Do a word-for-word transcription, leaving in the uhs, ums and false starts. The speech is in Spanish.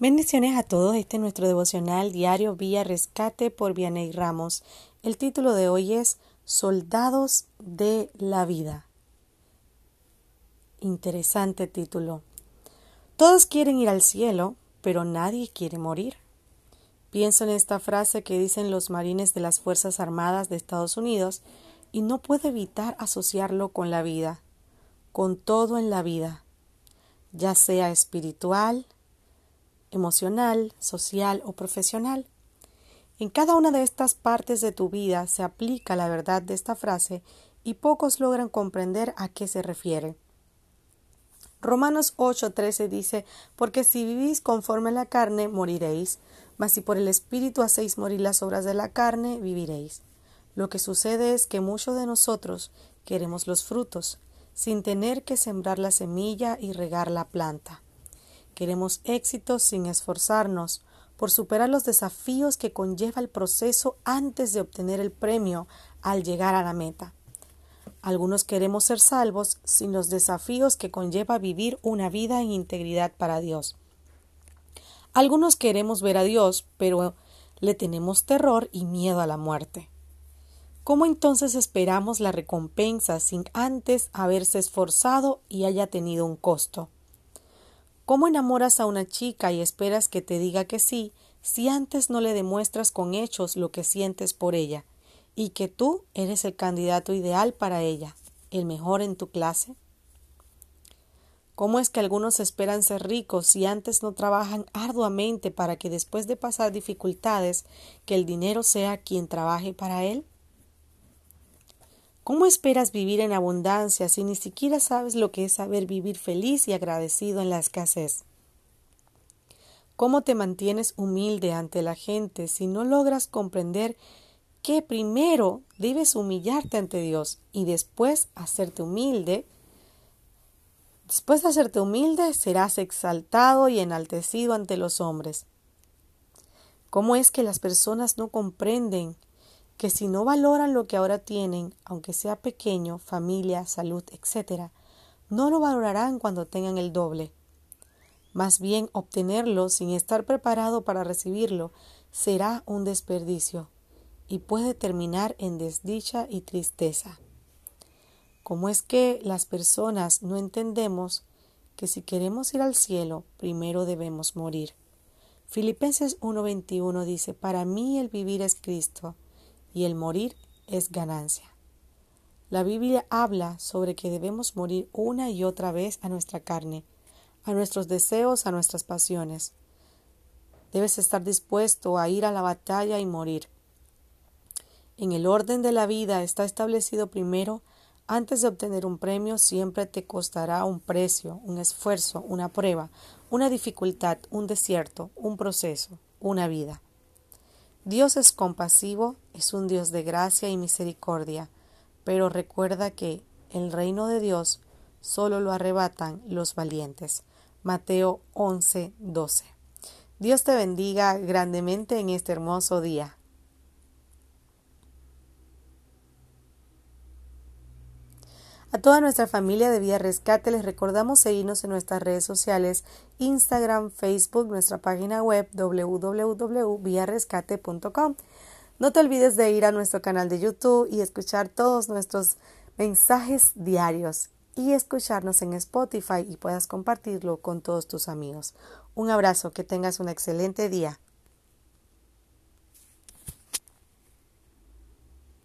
Bendiciones a todos, este es nuestro devocional diario Vía Rescate por Vianey Ramos. El título de hoy es Soldados de la vida. Interesante título. Todos quieren ir al cielo, pero nadie quiere morir. Pienso en esta frase que dicen los marines de las Fuerzas Armadas de Estados Unidos y no puedo evitar asociarlo con la vida, con todo en la vida, ya sea espiritual, emocional, social o profesional. En cada una de estas partes de tu vida se aplica la verdad de esta frase y pocos logran comprender a qué se refiere. Romanos ocho trece dice: porque si vivís conforme a la carne, moriréis, mas si por el Espíritu hacéis morir las obras de la carne, viviréis. Lo que sucede es que muchos de nosotros queremos los frutos, sin tener que sembrar la semilla y regar la planta. Queremos éxitos sin esforzarnos por superar los desafíos que conlleva el proceso antes de obtener el premio al llegar a la meta. Algunos queremos ser salvos sin los desafíos que conlleva vivir una vida en integridad para Dios. Algunos queremos ver a Dios, pero le tenemos terror y miedo a la muerte. ¿Cómo entonces esperamos la recompensa sin antes haberse esforzado y haya tenido un costo? ¿Cómo enamoras a una chica y esperas que te diga que sí, si antes no le demuestras con hechos lo que sientes por ella, y que tú eres el candidato ideal para ella, el mejor en tu clase? ¿Cómo es que algunos esperan ser ricos si antes no trabajan arduamente para que después de pasar dificultades, que el dinero sea quien trabaje para él? ¿Cómo esperas vivir en abundancia si ni siquiera sabes lo que es saber vivir feliz y agradecido en la escasez? ¿Cómo te mantienes humilde ante la gente si no logras comprender que primero debes humillarte ante Dios y después hacerte humilde? Después de hacerte humilde serás exaltado y enaltecido ante los hombres. ¿Cómo es que las personas no comprenden que si no valoran lo que ahora tienen, aunque sea pequeño, familia, salud, etcétera, no lo valorarán cuando tengan el doble? Más bien, obtenerlo sin estar preparado para recibirlo será un desperdicio y puede terminar en desdicha y tristeza. ¿Cómo es que las personas no entendemos que si queremos ir al cielo, primero debemos morir? Filipenses uno veintiuno dice: para mí el vivir es Cristo, y el morir es ganancia. La Biblia habla sobre que debemos morir una y otra vez a nuestra carne, a nuestros deseos, a nuestras pasiones. Debes estar dispuesto a ir a la batalla y morir. En el orden de la vida está establecido primero: antes de obtener un premio siempre te costará un precio, un esfuerzo, una prueba, una dificultad, un desierto, un proceso, una vida. Dios es compasivo, es un Dios de gracia y misericordia, pero recuerda que el reino de Dios solo lo arrebatan los valientes. Mateo once doce. Dios te bendiga grandemente en este hermoso día. A toda nuestra familia de Vía Rescate les recordamos seguirnos en nuestras redes sociales, Instagram, Facebook, nuestra página web doble u doble u doble u punto vía rescate punto com. No te olvides de ir a nuestro canal de YouTube y escuchar todos nuestros mensajes diarios y escucharnos en Spotify y puedas compartirlo con todos tus amigos. Un abrazo, que tengas un excelente día.